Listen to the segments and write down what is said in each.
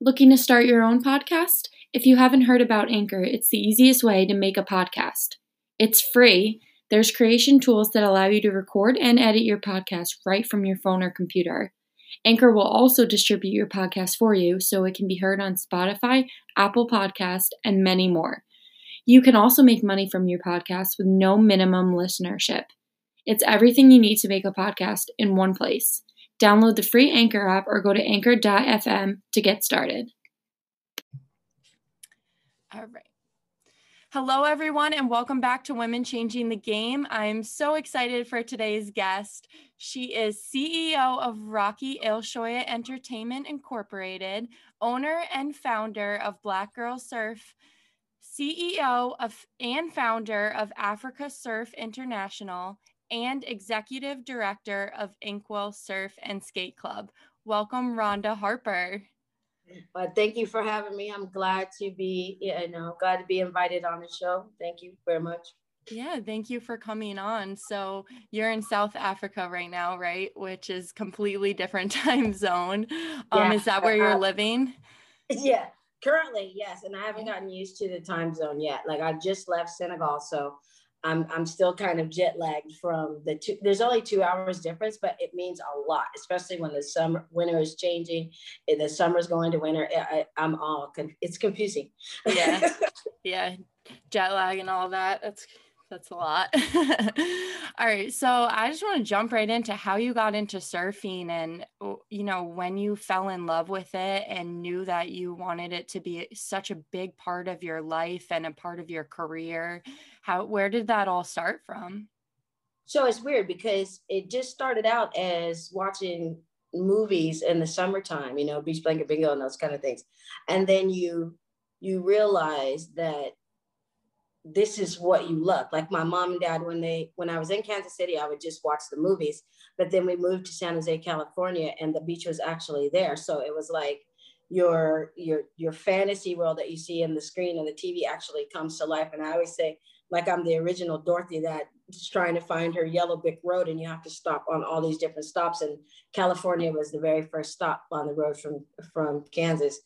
Looking to start your own podcast? If you haven't heard about Anchor, it's the easiest way to make a podcast. It's free. There's creation tools that allow you to record and edit your podcast right from your phone or computer. Anchor will also distribute your podcast for you so it can be heard on Spotify, Apple Podcasts, and many more. You can also make money from your podcast with no minimum listenership. It's everything you need to make a podcast in one place. Download the free Anchor app or go to anchor.fm to get started. All right. Hello, everyone, and welcome back to Women Changing the Game. I'm so excited for today's guest. She is CEO of Rocky Ilshoya Entertainment Incorporated, owner and founder of Black Girl Surf, CEO of and founder of Africa Surf International, and Executive Director of Inkwell Surf and Skate Club. Welcome, Rhonda Harper. Well, thank you for having me. I'm glad to be, glad to be invited on the show. Thank you very much. Yeah, thank you for coming on. So you're in South Africa right now, right? Which is completely different time zone. Yeah. Is that where you're living? Yeah, currently, yes. And I haven't gotten used to the time zone yet. Like I just left Senegal, so I'm still kind of jet lagged from the two. There's only 2 hours difference, but it means a lot, especially when the winter is changing, and the summer's going to winter. It's confusing. Yeah, yeah, jet lag and all that. That's a lot. All right, so I just want to jump right into how you got into surfing, and when you fell in love with it and knew that you wanted it to be such a big part of your life and a part of your career. Where did that all start from? So it's weird because it just started out as watching movies in the summertime, Beach Blanket Bingo and those kind of things, and then you realize that this is what you love. Like my mom and dad, when I was in Kansas City, I would just watch the movies, but then we moved to San Jose, California, and the beach was actually there. So it was like your fantasy world that you see in the screen and the TV actually comes to life. And I always say, like, I'm the original Dorothy that's trying to find her yellow brick road, and you have to stop on all these different stops. And California was the very first stop on the road from Kansas.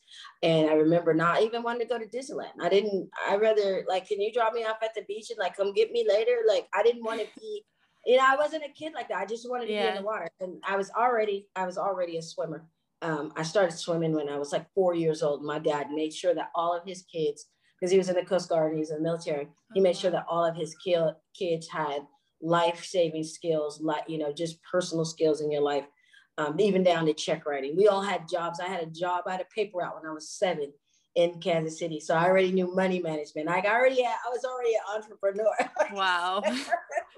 And I remember not even wanting to go to Disneyland. I rather, like, can you drop me off at the beach and like, come get me later? Like, I didn't want to be, I wasn't a kid like that. I just wanted to be in the water. And I was already a swimmer. I started swimming when I was like 4 years old. My dad made sure that all of his kids, because he was in the Coast Guard, he was in the military. He made sure that all of his kids had life-saving skills, just personal skills in your life, even down to check writing. We all had jobs. I had a job. I had a paper route when I was 7 in Kansas City, so I already knew money management. I was already an entrepreneur. Wow.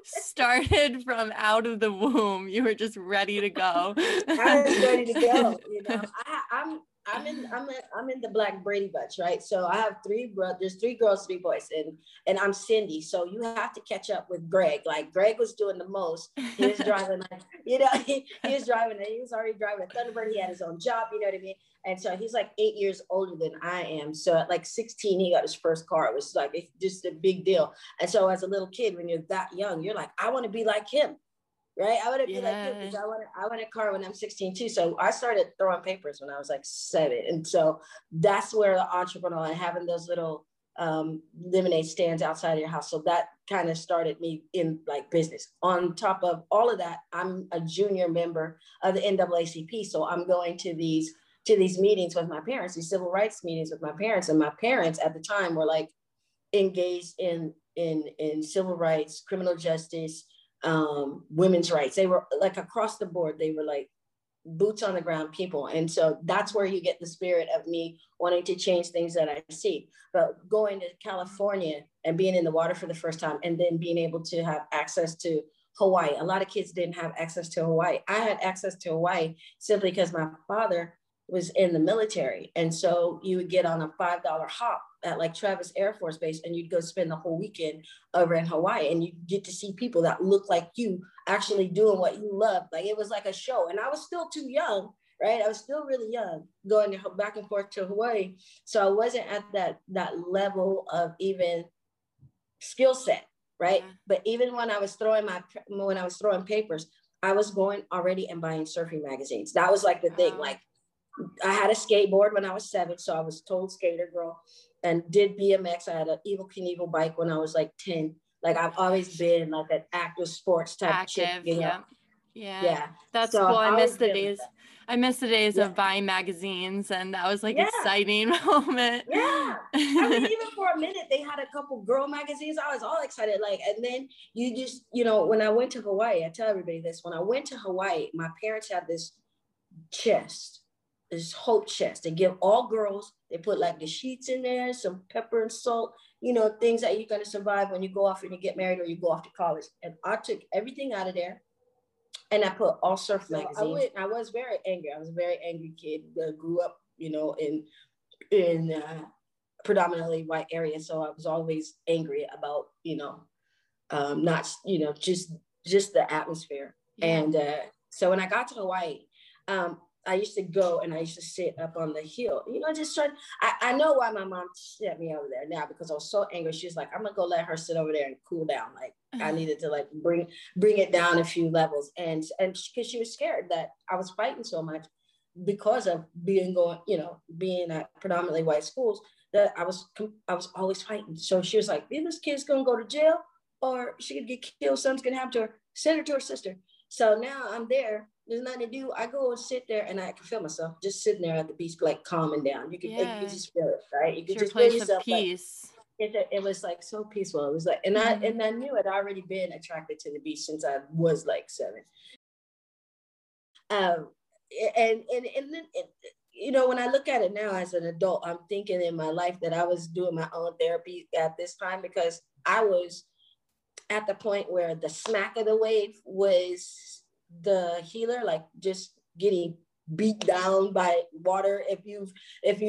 Started from out of the womb. You were just ready to go. I was ready to go. I'm in the Black Brady Bunch, right? So I have three brothers, three girls, three boys, and I'm Cindy. So you have to catch up with Greg. Like Greg was doing the most. He was driving, he was driving, and he was already driving a Thunderbird. He had his own job, you know what I mean? And so he's like 8 years older than I am. So at like 16, he got his first car. It was like, it's just a big deal. And so as a little kid, when you're that young, you're like, I want to be like him. Right? I want to be like him because I want a car when I'm 16 too. So I started throwing papers when I was like 7. And so that's where the entrepreneur and having those little lemonade stands outside of your house. So that kind of started me in like business. On top of all of that, I'm a junior member of the NAACP. So I'm going to these meetings with my parents, these civil rights meetings with my parents. And my parents at the time were like engaged in civil rights, criminal justice, women's rights. They were like across the board. They were like boots on the ground people. And so that's where you get the spirit of me wanting to change things that I see. But going to California and being in the water for the first time, and then being able to have access to Hawaii. A lot of kids didn't have access to Hawaii. I had access to Hawaii simply because my father was in the military. And so you would get on a $5 hop at like Travis Air Force Base, and you'd go spend the whole weekend over in Hawaii, and you get to see people that look like you actually doing what you love. Like, it was like a show. And I was still too young, right? I was still really young going to, back and forth to Hawaii. So I wasn't at that level of even skill set, right? Yeah. But even when I was throwing papers, I was going already and buying surfing magazines. That was like the thing. Like, I had a skateboard when I was 7, so I was told skater girl, and did BMX. I had an Evel Knievel bike when I was like 10. Like, I've always been like an active sports type chick, you know? Yeah. That's so cool. I miss the days of buying magazines, and that was like exciting moment. Yeah. I mean, even for a minute, they had a couple girl magazines. I was all excited. Like, and then you just, you know, when I went to Hawaii, I tell everybody this, when I went to Hawaii, my parents had this chest, this whole chest. They give all girls, they put like the sheets in there, some pepper and salt, you know, things that you're going to survive when you go off and you get married or you go off to college. And I took everything out of there, and I put all surf magazines. I was very angry. I was a very angry kid. I grew up, you know, in predominantly white area. So I was always angry about, you know, not, you know, just the atmosphere. Yeah. And so when I got to Hawaii, I used to go and I used to sit up on the hill, you know, just trying. I know why my mom sent me over there now, because I was so angry. She was like, I'm going to go let her sit over there and cool down. Like, I needed to like bring it down a few levels. And because she was scared that I was fighting so much because of being at predominantly white schools, that I was always fighting. So she was like, this kid's going to go to jail, or she could get killed. Something's going to happen to her. Send her to her sister. So now I'm there. There's nothing to do. I go and sit there, and I can feel myself just sitting there at the beach, like calming down. You can just feel it, right? You can just feel yourself. Peace. Like, it was like so peaceful. It was like, and I knew I'd already been attracted to the beach since I was like 7. And then, you know, when I look at it now as an adult, I'm thinking in my life that I was doing my own therapy at this time, because I was at the point where the smack of the wave was the healer, like just getting beat down by water. If you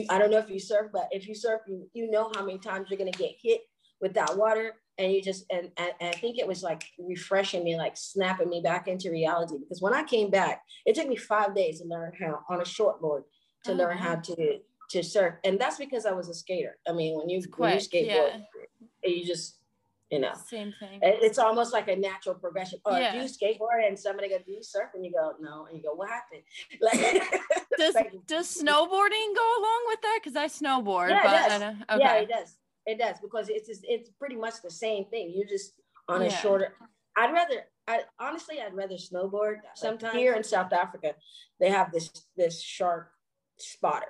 I don't know if you surf, but if you surf, you know how many times you're gonna get hit with that water, and you just and I think it was like refreshing me, like snapping me back into reality. Because when I came back, it took me 5 days to learn how on a short board to learn how to surf, and that's because I was a skater. I mean, when you skateboard, you just, you know, same thing. It's almost like a natural progression. Or if you skateboard and somebody goes, do you surf? And you go, no. And you go, what happened? Like, does snowboarding go along with that? Because I snowboard. Yeah, but it does. Okay. Yeah, it does. It does, because it's pretty much the same thing. You're just on a shorter. I'd rather snowboard. Sometimes like here in South Africa, they have this shark spotter.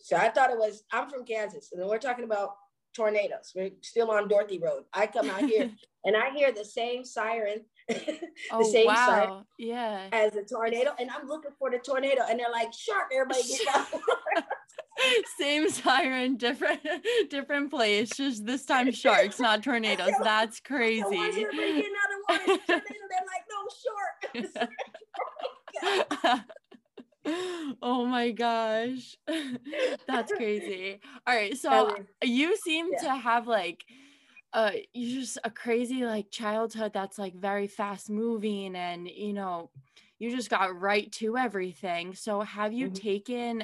So I thought it was. I'm from Kansas, and we're talking about tornadoes. We're still on Dorothy Road. I come out here and I hear the same siren, siren as a tornado, and I'm looking for the tornado, and they're like, shark, everybody get out. Same siren, different place, just this time sharks, not tornadoes. That's crazy. So why is everybody getting out of water? Tornado, they're like, no, shark. Oh my gosh, that's crazy. All right, so you seem to have like you just a crazy like childhood that's like very fast moving, and you know, you just got right to everything. So have you taken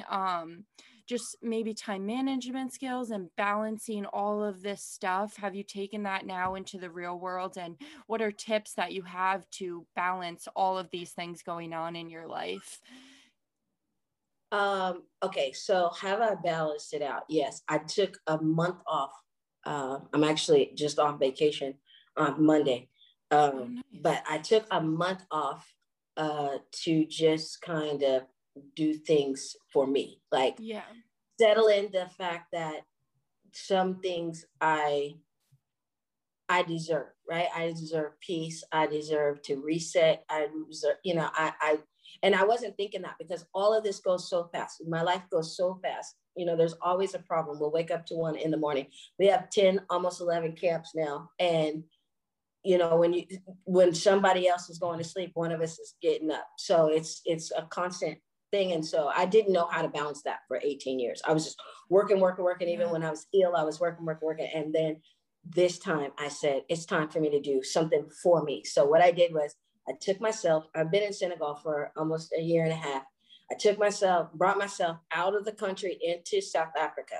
just maybe time management skills and balancing all of this stuff, have you taken that now into the real world, and what are tips that you have to balance all of these things going on in your life? Okay, so have I balanced it out? Yes, I took a month off. I'm actually just off vacation on Monday, but I took a month off to just kind of do things for me, like settle in the fact that some things I deserve, right? I deserve peace. I deserve to reset. I deserve, you know, And I wasn't thinking that, because all of this goes so fast. My life goes so fast. You know, there's always a problem. We'll wake up to 1 in the morning. We have 10, almost 11 camps now. And, you know, when somebody else is going to sleep, one of us is getting up. So it's a constant thing. And so I didn't know how to balance that for 18 years. I was just working. Even when I was ill, I was working. And then this time I said, it's time for me to do something for me. So what I did was I took myself, I've been in Senegal for almost a year and a half. I took myself, brought myself out of the country into South Africa,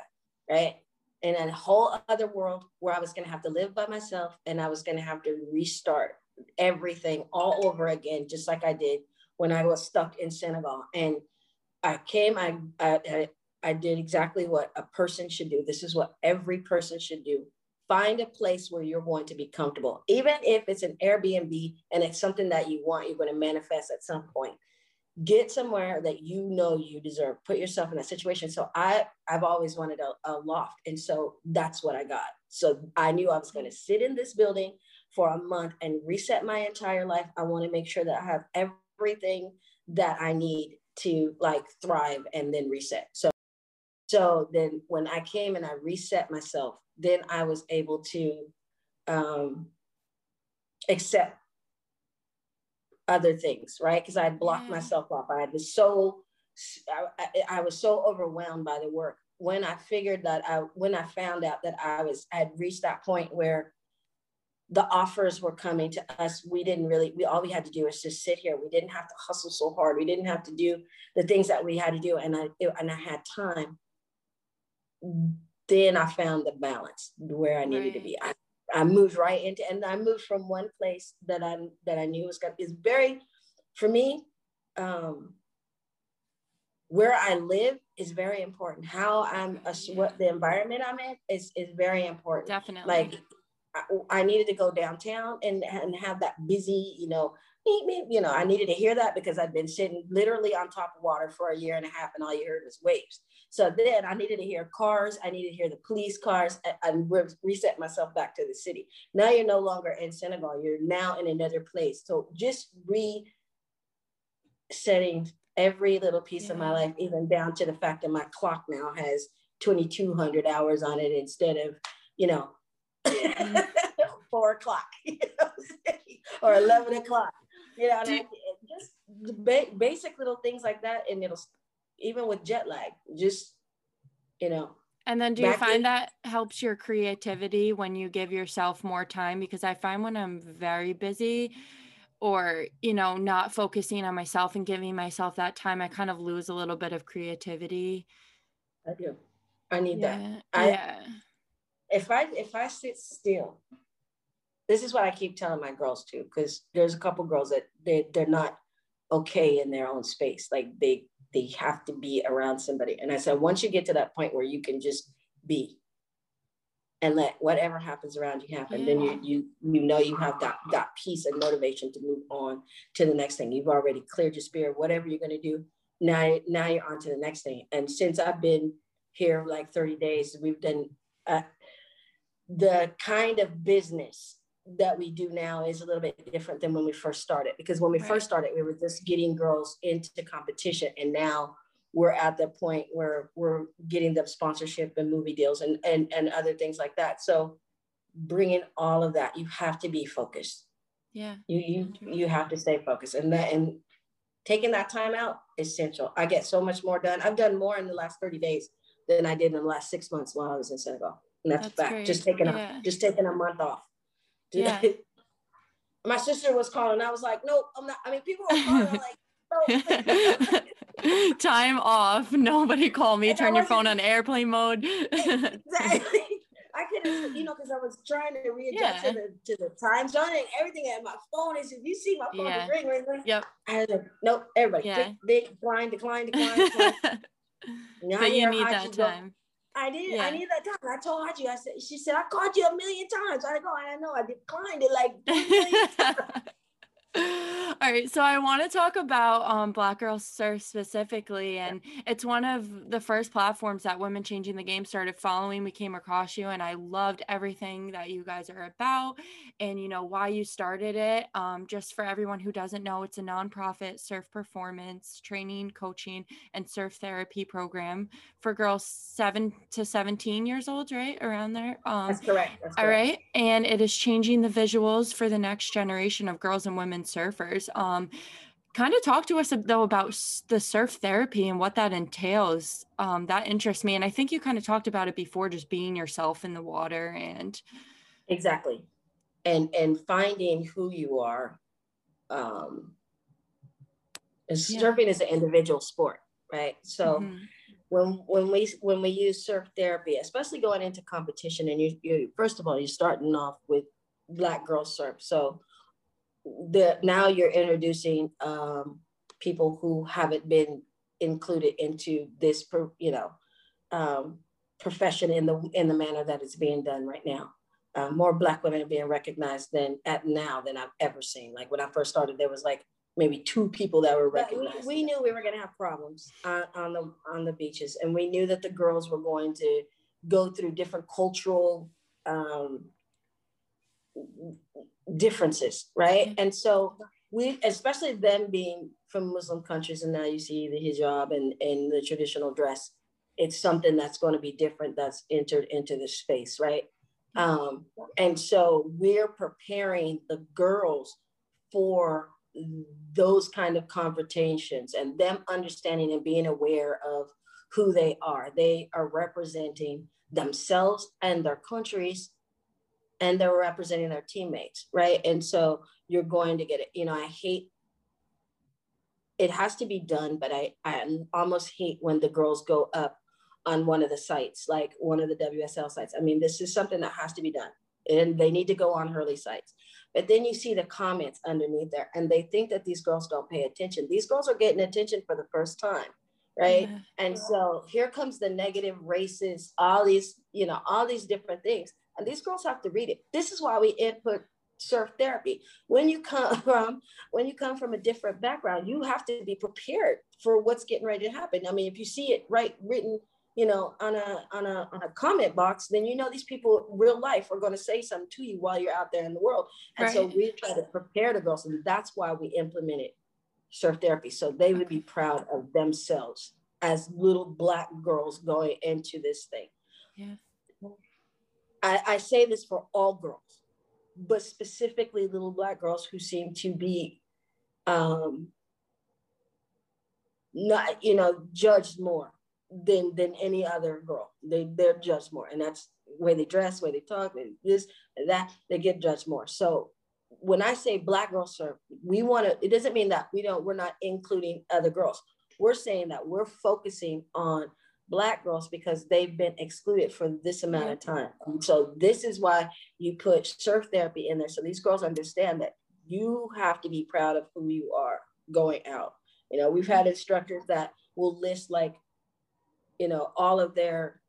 right? And a whole other world where I was going to have to live by myself and I was going to have to restart everything all over again, just like I did when I was stuck in Senegal. And I came, I did exactly what a person should do. This is what every person should do. Find a place where you're going to be comfortable. Even if it's an Airbnb and it's something that you want, you're going to manifest at some point. Get somewhere that you know you deserve. Put yourself in that situation. So I've always wanted a loft. And so that's what I got. So I knew I was going to sit in this building for a month and reset my entire life. I want to make sure that I have everything that I need to like thrive and then reset. So then when I came and I reset myself, then I was able to accept other things, right? Because I had blocked myself off. I was so overwhelmed by the work. When I found out that I had reached that point where the offers were coming to us, all we had to do was just sit here. We didn't have to hustle so hard. We didn't have to do the things that we had to do. And I had time. Then I found the balance where I needed to be. I moved right into, and I moved from one place that I knew was going to be very, for me, where I live is very important. What the environment I'm in is very important. Definitely. Like I needed to go downtown and have that busy, I needed to hear that because I'd been sitting literally on top of water for a year and a half and all you heard was waves. So then I needed to hear cars. I needed to hear the police cars. I reset myself back to the city. Now you're no longer in Senegal. You're now in another place. So just resetting every little piece of my life, even down to the fact that my clock now has 2,200 hours on it instead of, 4 o'clock, or 11 o'clock. Just basic little things like that. And it'll, even with jet lag, And then do you find that helps your creativity when you give yourself more time? Because I find when I'm very busy or, not focusing on myself and giving myself that time, I kind of lose a little bit of creativity. I do. I need that. If I sit still, this is what I keep telling my girls too, because there's a couple girls that they're not okay in their own space. Like they have to be around somebody. And I said, once you get to that point where you can just be and let whatever happens around you happen, then you have that peace and motivation to move on to the next thing. You've already cleared your spirit, whatever you're going to do. Now you're on to the next thing. And since I've been here like 30 days, we've done the kind of business that we do now is a little bit different than when we first started, because when we first started, we were just getting girls into competition. And now we're at the point where we're getting them sponsorship and movie deals and other things like that. So bringing all of that, you have to be focused. Yeah. You have to stay focused, and taking that time out is essential. I get so much more done. I've done more in the last 30 days than I did in the last 6 months while I was in Senegal. And that's back. Great. Just taking a month off. Yeah. My sister was calling. I was like, nope, I'm not. I mean, people were calling. I'm like, no. Time off. Nobody call me. Turn your phone on airplane mode. Exactly. I couldn't, because I was trying to readjust to the time zone and everything. And my phone is, if you see my phone, it's ring. Yep. I was like, nope. Everybody, decline. Now but you need that time. I did. Yeah. I needed that time. I told Khadjou. She said, I called you 1,000,000 times. I go, I know. I declined it like 1,000,000 times. All right. So I want to talk about Black Girl Surf specifically. And it's one of the first platforms that Women Changing the Game started following. We came across you and I loved everything that you guys are about and, why you started it. Just for everyone who doesn't know, it's a nonprofit surf performance training, coaching, and surf therapy program for girls 7 to 17 years old, right? Around there. That's correct. All right. And it is changing the visuals for the next generation of girls and women surfers. Kind of talk to us though about the surf therapy and what that entails. That interests me. And I think you kind of talked about it before, just being yourself in the water and. Exactly. And finding who you are. Surfing is an individual sport, right? So when we use surf therapy, especially going into competition, and you first of all, you're starting off with Black Girl Surf. So now you're introducing people who haven't been included into this, profession in the manner that it's being done right now. More Black women are being recognized than I've ever seen. Like when I first started, there was like maybe 2 people that were recognized. We knew we were going to have problems on the beaches, and we knew that the girls were going to go through different cultural differences, right? And so we, especially them being from Muslim countries, and now you see the hijab and the traditional dress, it's something that's going to be different that's entered into this space, right? And so we're preparing the girls for those kind of confrontations and them understanding and being aware of who they are. They are representing themselves and their countries, and they're representing their teammates, right? And so you're going to get it. I hate, it has to be done, but I almost hate when the girls go up on one of the sites, like one of the WSL sites. I mean, this is something that has to be done, and they need to go on Hurley sites. But then you see the comments underneath there, and they think that these girls don't pay attention. These girls are getting attention for the first time, right? Yeah. And so here comes the negative, racist, all these different things. And these girls have to read it. This is why we input surf therapy. When you come from a different background, you have to be prepared for what's getting ready to happen. I mean, if you see it written, on a comment box, then these people in real life are going to say something to you while you're out there in the world. And so we try to prepare the girls, and that's why we implemented surf therapy, so they would be proud of themselves as little Black girls going into this thing. Yeah, I say this for all girls, but specifically little Black girls who seem to be not judged more than any other girl. They're judged more, and that's the way they dress, the way they talk, this and that, they get judged more. So when I say Black Girl Surf, it doesn't mean that we're not including other girls. We're saying that we're focusing on Black girls because they've been excluded for this amount of time. So this is why you put surf therapy in there, so these girls understand that you have to be proud of who you are going out. We've had instructors that will list all of their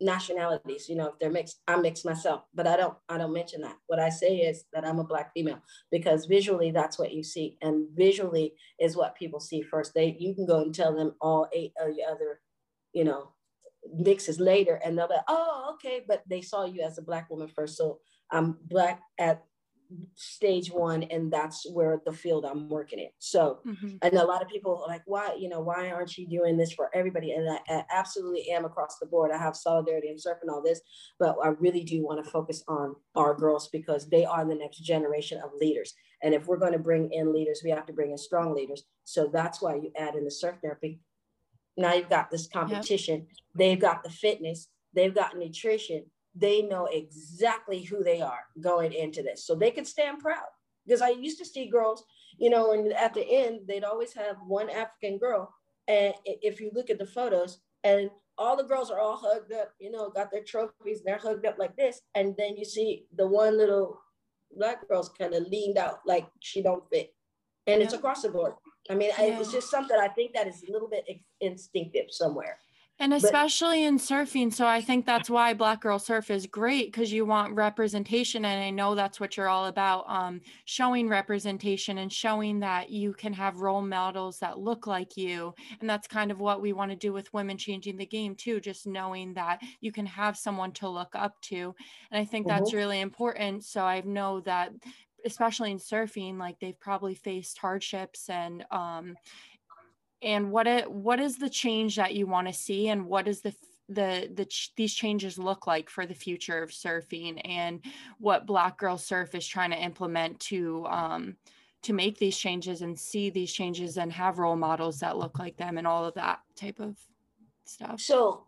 nationalities. If they're mixed, I'm mixed myself, but I don't mention that. What I say is that I'm a Black female, because visually that's what you see, and visually is what people see first. You can go and tell them all 8 of the other, mixes later, and they'll be, oh, okay, but they saw you as a Black woman first. So I'm Black at stage 1, and that's where the field I'm working in. So, and a lot of people are like, why aren't you doing this for everybody? And I absolutely am across the board. I have solidarity and surf and all this, but I really do want to focus on our girls, because they are the next generation of leaders. And if we're going to bring in leaders, we have to bring in strong leaders. So that's why you add in the surf therapy. Now you've got this competition. Yep. They've got the fitness. They've got nutrition. They know exactly who they are going into this, so they can stand proud. Because I used to see girls, and at the end, they'd always have one African girl. And if you look at the photos, and all the girls are all hugged up, got their trophies, and they're hugged up like this. And then you see the one little Black girl's kind of leaned out like she don't fit. And it's across the board. I mean, it's just something I think that is a little bit instinctive somewhere. And especially in surfing. So I think that's why Black Girl Surf is great, because you want representation. And I know that's what you're all about, showing representation and showing that you can have role models that look like you. And that's kind of what we want to do with Women Changing the Game too, just knowing that you can have someone to look up to. And I think that's really important. So I know that, especially in surfing, like they've probably faced hardships and what is the change that you want to see, and what is these changes look like for the future of surfing, and what Black Girl Surf is trying to implement to make these changes and see these changes and have role models that look like them and all of that type of stuff. So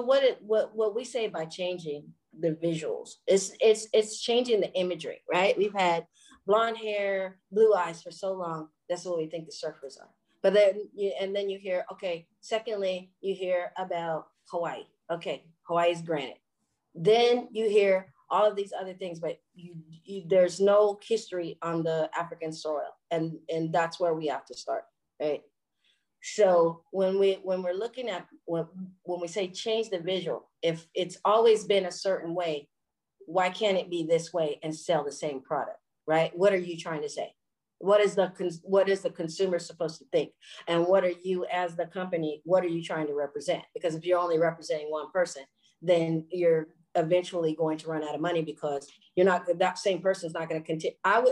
what we say by changing the visuals, it's changing the imagery, right? We've had blonde hair, blue eyes for so long. That's what we think the surfers are. But then, and then you hear, okay, secondly, you hear about Hawaii. Okay, Hawaii is granite. Then you hear all of these other things, but there's no history on the African soil. And that's where we have to start, right? So when we're looking at, when we say change the visual, if it's always been a certain way, why can't it be this way and sell the same product, right? What are you trying to say? What is the consumer supposed to think? And what are you, as the company, what are you trying to represent? Because if you're only representing one person, then you're eventually going to run out of money because that same person's not going to continue. I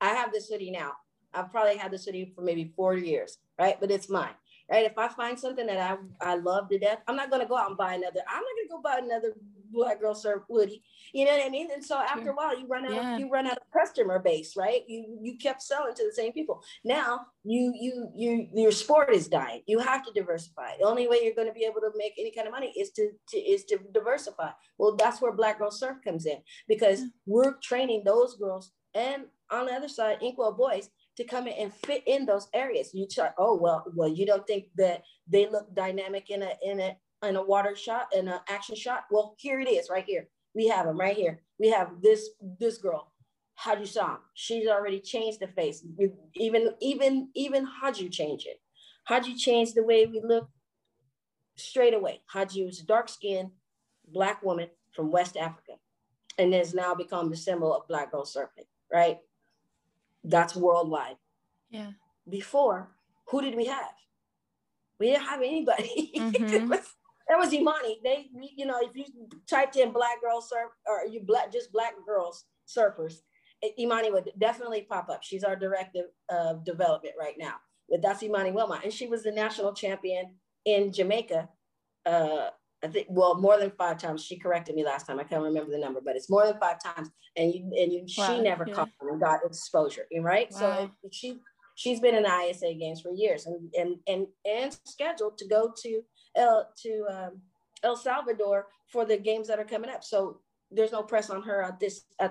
have this hoodie now. I've probably had this hoodie for maybe 4 years, right? But it's mine, right? If I find something that I love to death, I'm not going to go out and buy another. I'm not going to go buy another Black Girl Surf hoodie. You know what I mean? And so after a while, you run out of customer base, right? You kept selling to the same people. Now your sport is dying. You have to diversify. The only way you're going to be able to make any kind of money is to diversify. Well, that's where Black Girl Surf comes in, because we're training those girls, and on the other side, Inkwell boys, to come in and fit in those areas. You try, you don't think that they look dynamic in a water shot, in an action shot? Well, here it is right here. We have them right here. We have this girl, Khadjou Song. She's already changed the face. Even Khadjou changed it. Khadjou changed the way we look straight away. Khadjou's dark-skinned Black woman from West Africa, and has now become the symbol of Black Girl Surfing, right? That's worldwide. Yeah. Before, who did we have? We didn't have anybody. Mm-hmm. That was Imani. If you typed in Black Girl Surf, or Black Girls Surfers, Imani would definitely pop up. She's our director of development right now. But that's Imani Wilmot. And she was the national champion in Jamaica. I think, more than 5 times. She corrected me last time. I can't remember the number, but it's more than 5 times. She never caught and got exposure, right? Wow. So she's been in the ISA games for years and scheduled to go to El Salvador for the games that are coming up. So there's no press on her at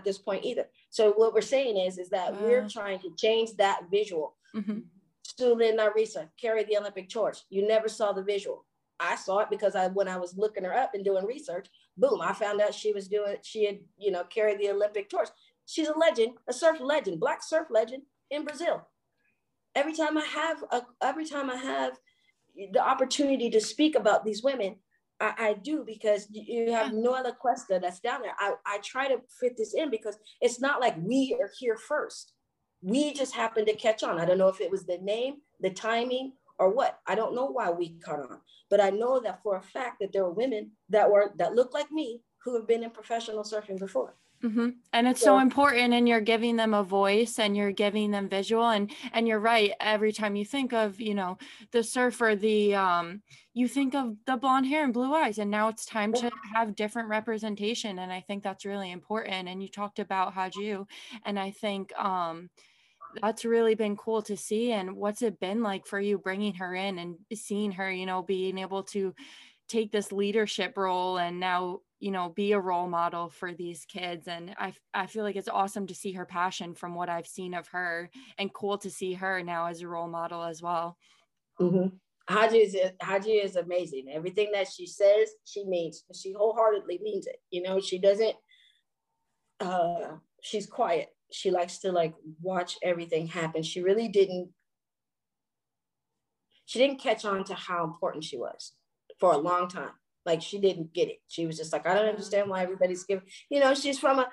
this point either. So what we're saying is that we're trying to change that visual. Mm-hmm. Stula Narisa carried the Olympic torch. You never saw the visual. I saw it because when I was looking her up and doing research, boom, I found out she had carried the Olympic torch. She's a legend, a surf legend, Black surf legend in Brazil. Every time I have the opportunity to speak about these women, I do, because you have Noelle Cuesta that's down there. I try to fit this in because it's not like we are here first. We just happened to catch on. I don't know if it was the name, the timing, or what. I don't know why we caught on, but I know that for a fact that there were women that looked like me who have been in professional surfing before. Mm-hmm. And it's so important, and you're giving them a voice and you're giving them visual, and you're right. Every time you think of, the surfer, you think of the blonde hair and blue eyes, and now it's time to have different representation. And I think that's really important. And you talked about Khadjou, and I think, that's really been cool to see. And what's it been like for you bringing her in and seeing her, being able to take this leadership role and now, be a role model for these kids? And I feel like it's awesome to see her passion from what I've seen of her, and cool to see her now as a role model as well. Mm-hmm. Khadjou is amazing. Everything that she says, she means. She wholeheartedly means it. She doesn't, she's quiet. She likes to watch everything happen. She really didn't catch on to how important she was for a long time. She didn't get it. She was just like, I don't understand why everybody's giving, she's from a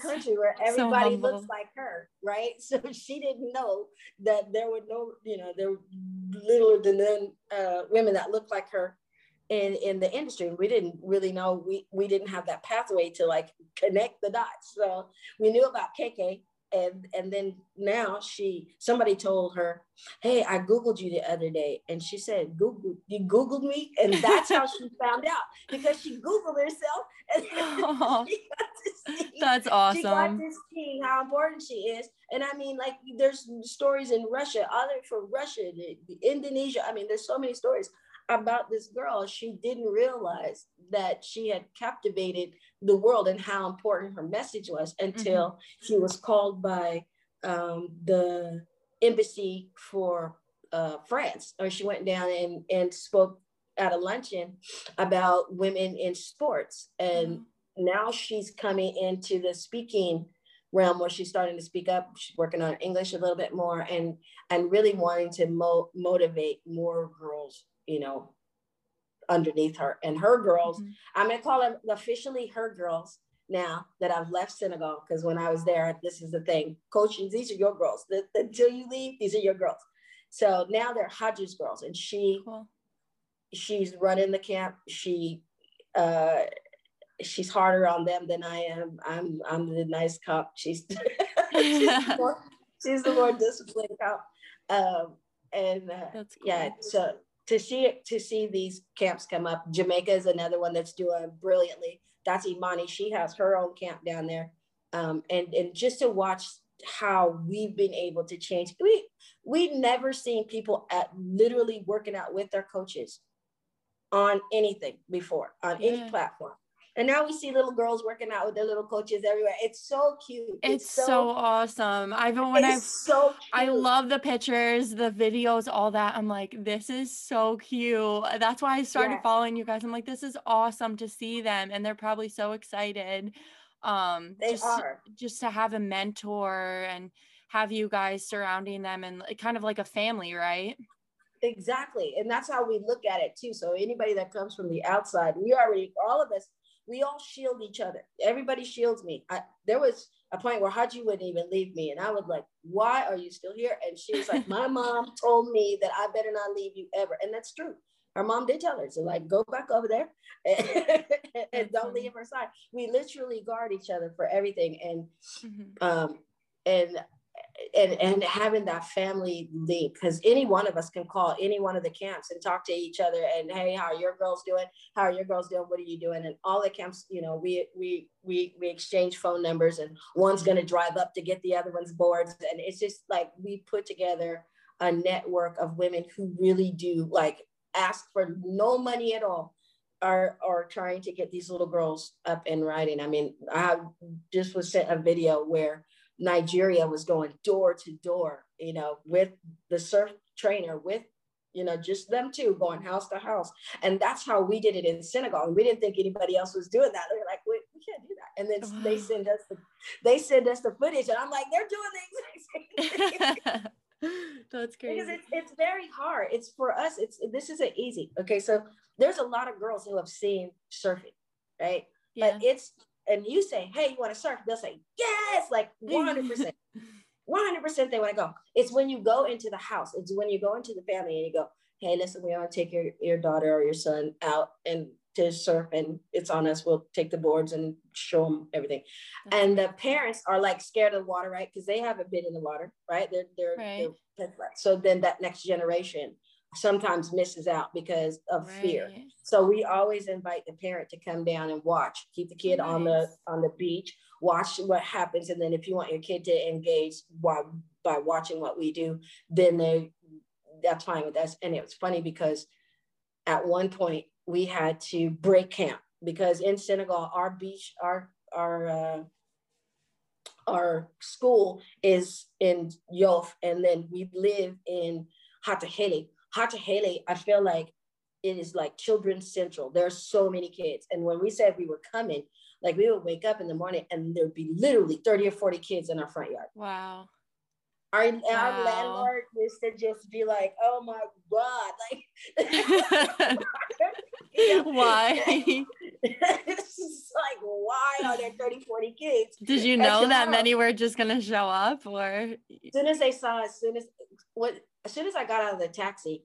country where everybody looks like her, right? So she didn't know that there were there were little than none women that looked like her in the industry. We didn't really know, we didn't have that pathway to connect the dots. So we knew about KK, And then now somebody told her, hey, I Googled you the other day. And she said, you Googled me? And that's how she found out, because she Googled herself. And that's awesome. She got to see how important she is. And I mean, like, there's stories in Russia, other from Russia, Indonesia. I mean, there's so many stories about this girl. She didn't realize that she had captivated the world and how important her message was until she was called by the embassy for France, or she went down and spoke at a luncheon about women in sports. And now she's coming into the speaking realm where she's starting to speak up. She's working on English a little bit more and really wanting to motivate more girls, you know, underneath her. And her girls, I'm gonna call them officially her girls now that I've left Senegal, because when I was there, this is the thing, coaching, these are your girls. Until you leave, these are your girls. So now they're Khadjou's girls, and she's running the camp. She's harder on them than I am. I'm the nice cop. She's the more disciplined cop. Cool. Yeah, so to see these camps come up. Jamaica is another one that's doing brilliantly. That's Imani. She has her own camp down there. And just to watch how we've been able to change. We've never seen people at literally working out with their coaches on anything before, on any platform. And now we see little girls working out with their little coaches everywhere. It's so cute. It's so awesome. I love the pictures, the videos, all that. I'm like, this is so cute. That's why I started following you guys. I'm like, this is awesome to see them. And they're probably so excited. Just to have a mentor and have you guys surrounding them and kind of like a family, right? Exactly. And that's how we look at it too. So anybody that comes from the outside, we all shield each other. Everybody shields me. There was a point where Khadjou wouldn't even leave me. And I was like, why are you still here? And she was like, my mom told me that I better not leave you ever. And that's true. Her mom did tell her to, like, go back over there and don't leave her side. We literally guard each other for everything. And and having that family link, because any one of us can call any one of the camps and talk to each other and, hey, how are your girls doing? How are your girls doing? What are you doing? And all the camps, you know, we exchange phone numbers, and one's going to drive up to get the other one's boards. And it's just like, we put together a network of women who really do, like, ask for no money at all, are trying to get these little girls up and riding. I mean, I just was sent a video where Nigeria was going door to door, you know, with the surf trainer, with, you know, just them two going house to house. And that's how we did it in Senegal. And we didn't think anybody else was doing that. They're like, we can't do that. And then they send us the footage, and I'm like, they're doing the exact same thing. That's crazy. Because it's very hard. It's for us. This isn't easy. Okay, so there's a lot of girls who have seen surfing, right? Yeah. But and you say, hey, you want to surf? They'll say, yes, like 100%. 100% they want to go. It's when you go into the house. It's when you go into the family and you go, hey, listen, we want to take your daughter or your son out and to surf, and it's on us. We'll take the boards and show them everything. Okay. And the parents are, like, scared of the water, right? Because they haven't been in the water, right? They're so then that next generation sometimes misses out because of fear. So we always invite the parent to come down and watch, keep the kid on the beach, watch what happens. And then if you want your kid to engage by watching what we do, then that's fine with us. And it was funny because at one point we had to break camp, because in Senegal, our beach, our school is in Yoff, and then we live in Hattahele. I feel like it is like children's central. There are so many kids. And when we said we were coming, like, we would wake up in the morning and there'd be literally 30 or 40 kids in our front yard. Wow. Our landlord used to just be like, oh my God, like, why? It's just like, why are there 30, 40 kids? Did you know that many were just going to show up? Or as soon as I got out of the taxi,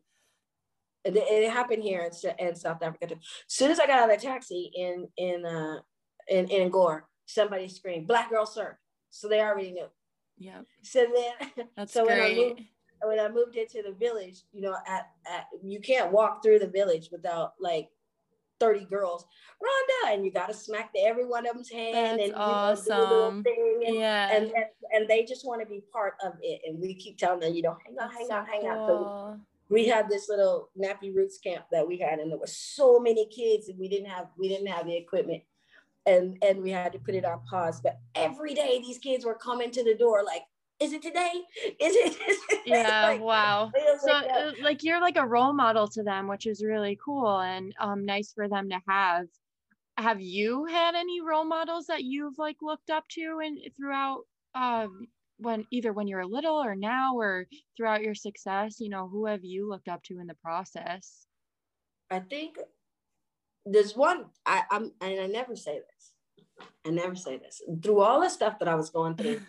it happened here in South Africa too. As soon as I got out of the taxi in Angkor, somebody screamed, Black Girl Surf. So they already knew. Yeah. So then, that's so great. When I moved into the village, you know, you can't walk through the village without like 30 girls, Rhonda, and you got to smack every one of them's hand. That's awesome. And they just want to be part of it. And we keep telling them, you know, hang on. So we had this little Nappy Roots camp that we had, and there were so many kids, and we didn't have the equipment. And we had to put it on pause. But every day these kids were coming to the door like, is it today? Is it? Yeah, like, wow. So like you're like a role model to them, which is really cool and nice for them to have. Have you had any role models that you've like looked up to and throughout when you were little or now or throughout your success? You know, who have you looked up to in the process? I think there's one, I never say this. Through all the stuff that I was going through,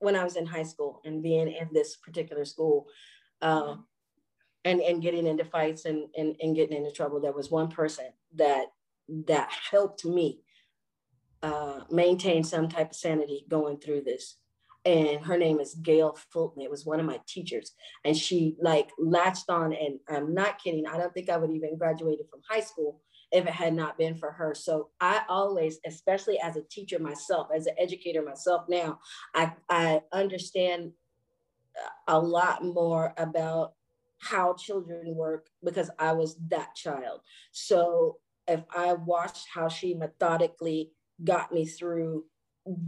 when I was in high school and being in this particular school, and getting into fights and getting into trouble, there was one person that helped me maintain some type of sanity going through this. And her name is Gail Fulton. It was one of my teachers. And she like latched on, and I'm not kidding. I don't think I would even graduated from high school if it had not been for her. So I always, especially as a teacher myself, as an educator myself now, I understand a lot more about how children work because I was that child. So if I watched how she methodically got me through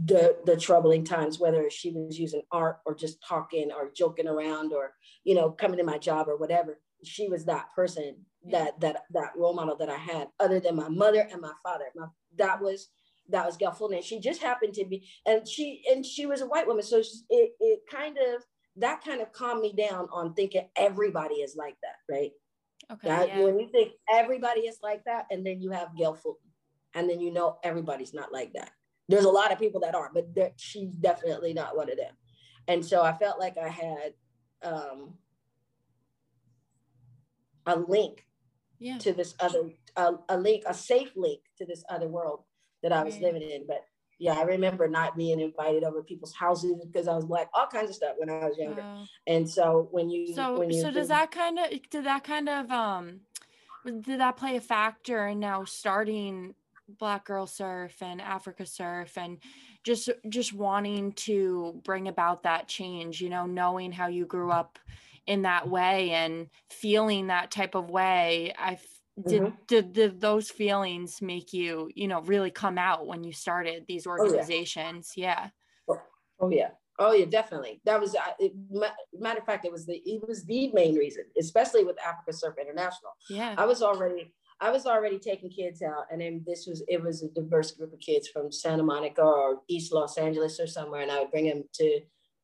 the troubling times, whether she was using art or just talking or joking around or, you know, coming to my job or whatever, she was that person, that role model that I had, other than my mother and my father. That was Gail Fulton. And she just happened to be, and she was a white woman. So it kind of calmed me down on thinking everybody is like that, right? Okay. When you think everybody is like that, and then you have Gail Fulton, and then you know everybody's not like that. There's a lot of people that are, but she's definitely not one of them. And so I felt like I had a link to this other, a safe link to this other world that I was living in. But yeah, I remember not being invited over people's houses because I was Black, all kinds of stuff when I was younger. And so did that play a factor in now starting Black Girl Surf and Africa Surf and just wanting to bring about that change, you know, knowing how you grew up in that way and feeling that type of way? Did those feelings make you, you know, really come out when you started these organizations? Oh yeah, definitely. That was, matter of fact, it was the main reason, especially with Africa Surf International. Yeah, I was already taking kids out, and then it was a diverse group of kids from Santa Monica or East Los Angeles or somewhere, and I would bring them to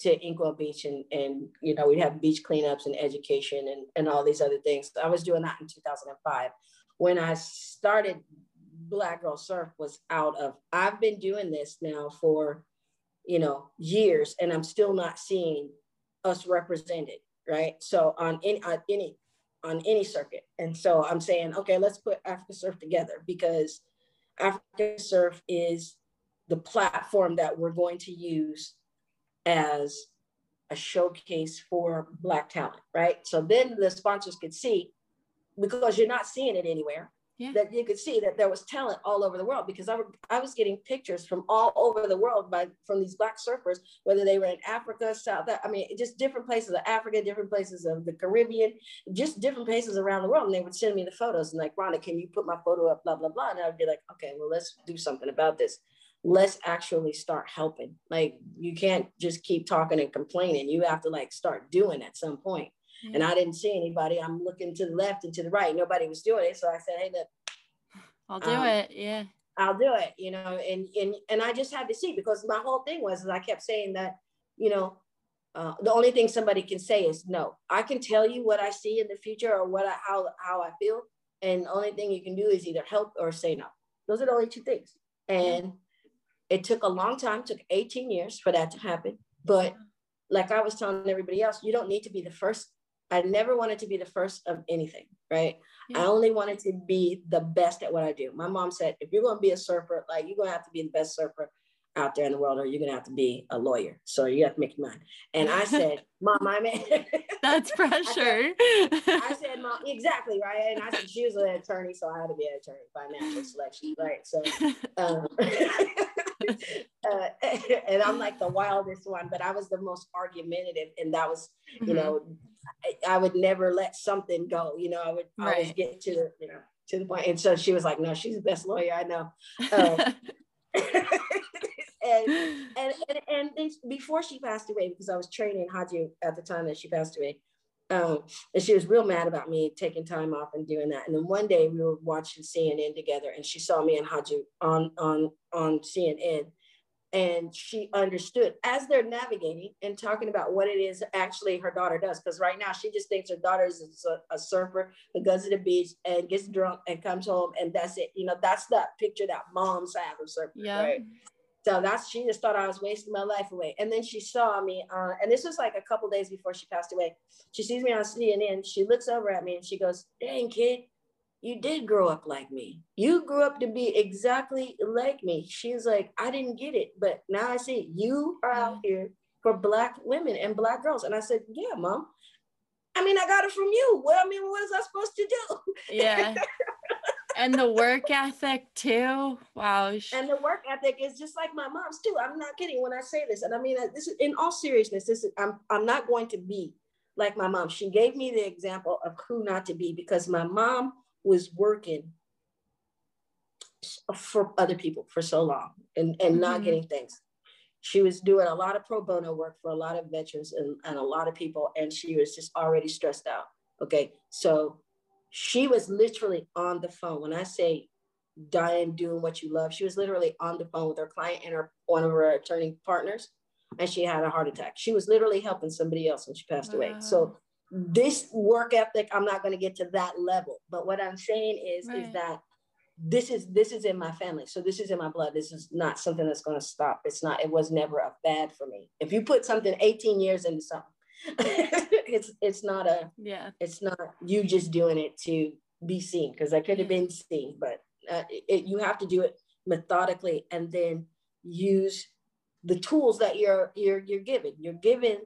Inkwell Beach, and you know, we'd have beach cleanups and education and all these other things. I was doing that in 2005. When I started, Black Girl Surf was I've been doing this now for, you know, years, and I'm still not seeing us represented, right? So on any circuit. And so I'm saying, okay, let's put Africa Surf together, because Africa Surf is the platform that we're going to use as a showcase for Black talent, right? So then the sponsors could see, because you're not seeing it anywhere, that you could see that there was talent all over the world, because I was getting pictures from all over the world from these Black surfers, whether they were in Africa, just different places of Africa, different places of the Caribbean, just different places around the world. And they would send me the photos and like, Rhonda, can you put my photo up, blah, blah, blah. And I would be like, okay, well, let's do something about this. Let's actually start helping. Like, you can't just keep talking and complaining. You have to like start doing at some point. Mm-hmm. And I didn't see anybody. I'm looking to the left and to the right. Nobody was doing it. So I said, hey, look, I'll do it. Yeah, I'll do it. You know, and I just had to see, because my whole thing was I kept saying that, you know, the only thing somebody can say is no. I can tell you what I see in the future or how I feel. And the only thing you can do is either help or say no. Those are the only two things. And it took a long time, took 18 years for that to happen. But like I was telling everybody else, you don't need to be the first. I never wanted to be the first of anything, right? Yeah. I only wanted to be the best at what I do. My mom said, if you're going to be a surfer, like, you're going to have to be the best surfer out there in the world, or you're going to have to be a lawyer. So you have to make your mind. And I said, Mom, I'm in. That's pressure. I said, Mom, exactly, right? And I said, she was an attorney, so I had to be an attorney by natural selection, right? So, and I'm like the wildest one, but I was the most argumentative. And that was, you know, I would never let something go. You know, I would always get to, you know, to the point. And so she was like, no, she's the best lawyer I know. And before she passed away, because I was training Khadjou at the time that she passed away, and she was real mad about me taking time off and doing that. And then one day we were watching CNN together, and she saw me and Khadjou on CNN, and she understood as they're navigating and talking about what it is actually her daughter does. Because right now she just thinks her daughter is a surfer who goes to the beach and gets drunk and comes home, and that's it. You know, that's that picture that moms have of surfers, right? So she just thought I was wasting my life away. And then she saw me, and this was like a couple days before she passed away. She sees me on CNN, she looks over at me and she goes, dang kid, you did grow up like me. You grew up to be exactly like me. She's like, I didn't get it, but now I see you are out here for Black women and Black girls. And I said, yeah, Mom. I mean, I got it from you. Well, I mean, what was I supposed to do? Yeah. And the work ethic too. Wow. And the work ethic is just like my mom's too. I'm not kidding when I say this. And I mean, this is, in all seriousness, I'm not going to be like my mom. She gave me the example of who not to be, because my mom was working for other people for so long and not getting things. She was doing a lot of pro bono work for a lot of veterans and a lot of people. And she was just already stressed out. Okay. So she was literally on the phone. When I say dying, doing what you love, she was literally on the phone with her client and one of her attorney partners, and she had a heart attack. She was literally helping somebody else when she passed away. So this work ethic, I'm not going to get to that level. But what I'm saying is that this is in my family. So this is in my blood. This is not something that's going to stop. It was never a fad for me. If you put something 18 years into something, it's not you just doing it to be seen, because I could have been seen, but you have to do it methodically, and then use the tools that you're given. You're given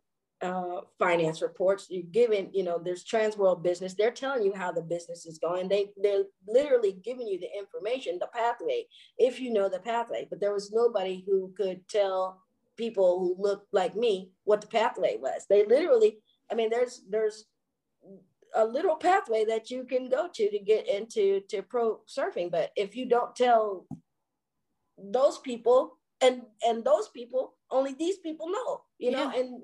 finance reports, you're given, you know, there's Transworld business, they're telling you how the business is going, they're literally giving you the information, the pathway, if you know the pathway. But there was nobody who could tell people who look like me what the pathway was. They literally, I mean, there's a little pathway that you can go to get into pro surfing, but if you don't tell those people and those people, only these people know, you know. And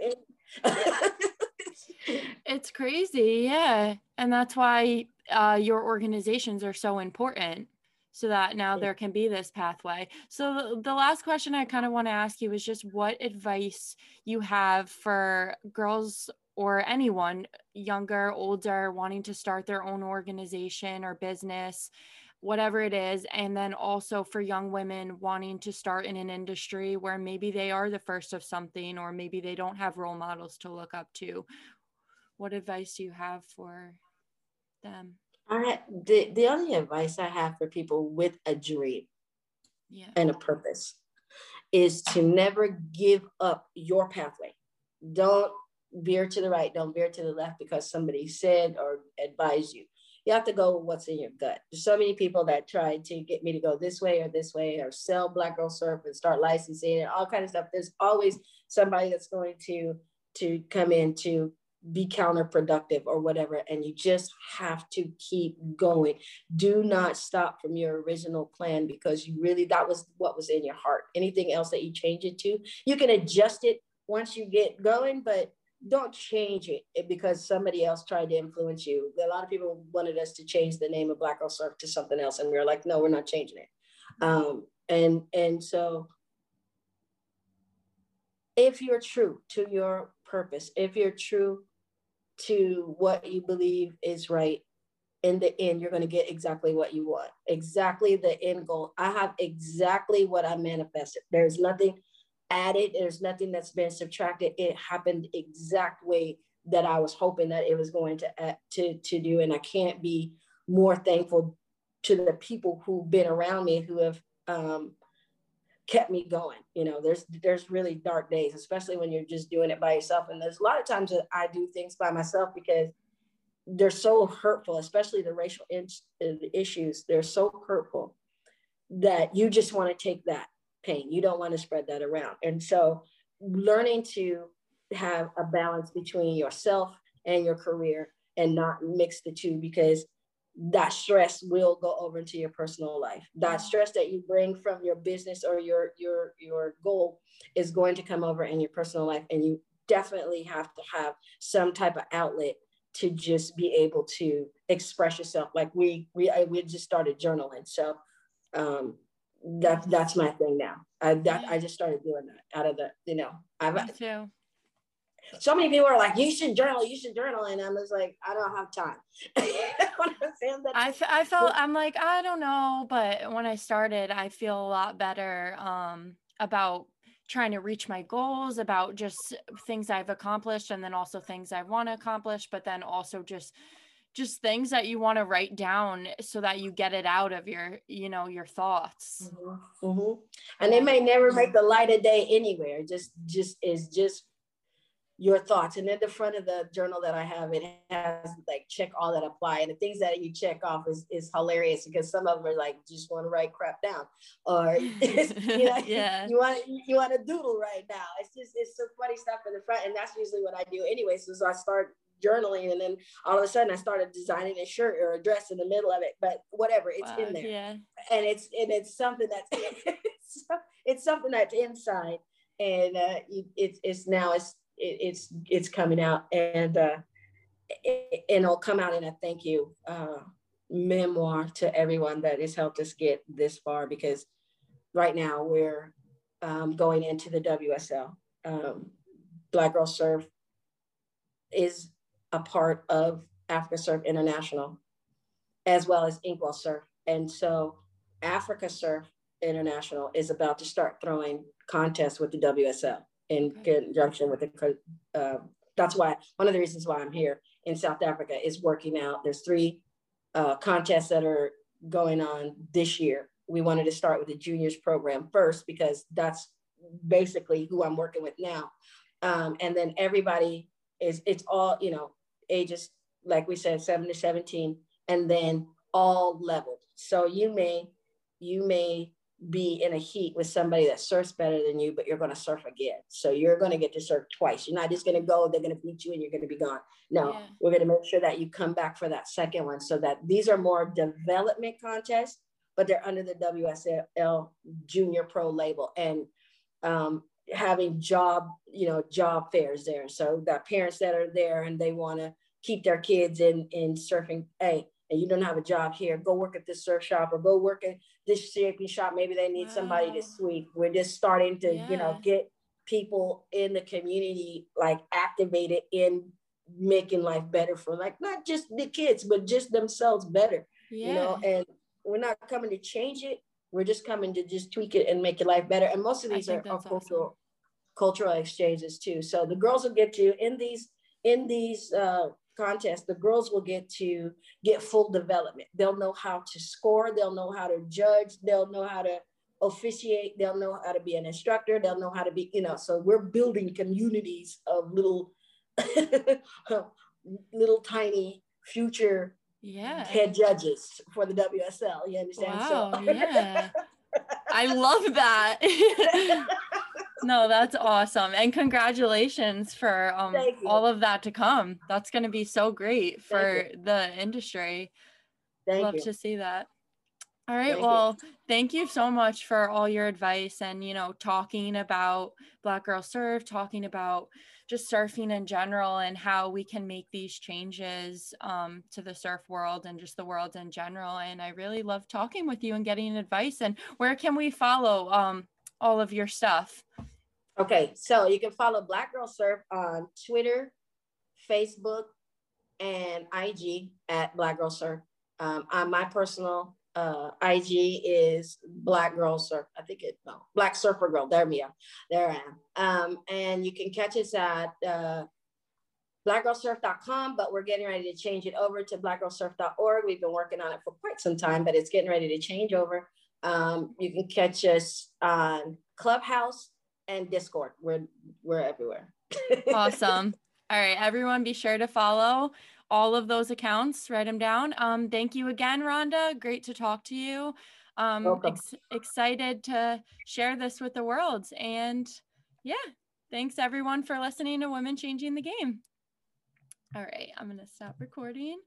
it's crazy. Yeah. And that's why your organizations are so important, so that now there can be this pathway. So the last question I kind of want to ask you is just what advice you have for girls or anyone younger, older, wanting to start their own organization or business, whatever it is. And then also for young women wanting to start in an industry where maybe they are the first of something, or maybe they don't have role models to look up to. What advice do you have for them? All right. The only advice I have for people with a dream and a purpose is to never give up your pathway. Don't veer to the right, don't veer to the left because somebody said or advised you. You have to go with what's in your gut. There's so many people that tried to get me to go this way, or sell Black Girl Surf and start licensing and all kinds of stuff. There's always somebody that's going to come in to be counterproductive or whatever, and you just have to keep going. Do not stop from your original plan, because you really, that was what was in your heart. Anything else that you change it to, you can adjust it once you get going, but don't change it because somebody else tried to influence you. A lot of people wanted us to change the name of Black Girl Surf to something else, and we were like, no, we're not changing it. And so if you're true to your purpose, if you're true to what you believe is right, in the end, you're going to get exactly what you want, exactly the end goal. I have exactly what I manifested. There's nothing added. There's nothing that's been subtracted. It happened exact way that I was hoping that it was going to do. And I can't be more thankful to the people who've been around me, who have kept me going. You know, there's really dark days, especially when you're just doing it by yourself. And there's a lot of times that I do things by myself because they're so hurtful, especially the racial issues. They're so hurtful that you just want to take that pain. You don't want to spread that around. And so learning to have a balance between yourself and your career and not mix the two, because that stress will go over into your personal life. That stress that you bring from your business or your goal is going to come over in your personal life. And you definitely have to have some type of outlet to just be able to express yourself. Like we just started journaling. So that's my thing now. I just started doing that out of the, you know, so many people are like, you should journal. And I'm just like, I don't have time. I felt, I'm like, I don't know. But when I started, I feel a lot better about trying to reach my goals, about just things I've accomplished, and then also things I want to accomplish, but then also just things that you want to write down so that you get it out of your, you know, your thoughts. Mm-hmm. Mm-hmm. And they may never make the light of day anywhere. Just your thoughts. And at the front of the journal that I have, it has like check all that apply, and the things that you check off is hilarious, because some of them are like, just want to write crap down, or you know, yeah, you want to doodle right now. It's some funny stuff in the front, and that's usually what I do anyway. So I start journaling, and then all of a sudden I started designing a shirt or a dress in the middle of it, but whatever, it's in there. Yeah. And it's something that's it's something that's inside, and it's coming out, and it'll come out in a thank you memoir to everyone that has helped us get this far, because right now we're going into the WSL. Black Girl Surf is a part of Africa Surf International, as well as Inkwell Surf. And so Africa Surf International is about to start throwing contests with the WSL. In conjunction with the, that's why, one of the reasons why I'm here in South Africa is working out. There's 3 contests that are going on this year. We wanted to start with the juniors program first, because that's basically who I'm working with now. And then everybody it's all, you know, ages, like we said, 7 to 17, and then all levels. So you may be in a heat with somebody that surfs better than you, but you're going to surf again. So you're going to get to surf twice. You're not just going to go, they're going to beat you and you're going to be gone. No, yeah. We're going to make sure that you come back for that second one, so that these are more development contests, but they're under the WSL Junior Pro label, and having job fairs there. So the parents that are there and they want to keep their kids in surfing, and you don't have a job here, go work at this surf shop, or go work at this CAP shop. Maybe they need somebody to sweep. We're just starting to, get people in the community, like, activated in making life better for, like, not just the kids, but just themselves better, and we're not coming to change it. We're just coming to just tweak it and make your life better. And most of these are cultural exchanges too. So the girls will get to, in these contest, the girls will get to get full development. They'll know how to score, they'll know how to judge, they'll know how to officiate, they'll know how to be an instructor, they'll know how to be, so we're building communities of little tiny future head judges for the WSL. You understand? Wow, so yeah. I love that. No, that's awesome. And congratulations for all of that to come. That's going to be so great for the industry. Love to see that. All right. Thank you so much for all your advice and, talking about Black Girl Surf, talking about just surfing in general and how we can make these changes to the surf world and just the world in general. And I really love talking with you and getting advice. And where can we follow all of your stuff? Okay, so you can follow Black Girl Surf on Twitter, Facebook, and IG at Black Girl Surf. On my personal IG is Black Girl Surf. I think Black Surfer Girl. There I am. And you can catch us at blackgirlsurf.com, but we're getting ready to change it over to blackgirlsurf.org. We've been working on it for quite some time, but it's getting ready to change over. You can catch us on Clubhouse and Discord. We're everywhere. Awesome. All right, everyone, be sure to follow all of those accounts. Write them down. Thank you again, Rhonda. Great to talk to you. Excited to share this with the world. And yeah, thanks everyone for listening to Women Changing the Game. All right, I'm going to stop recording.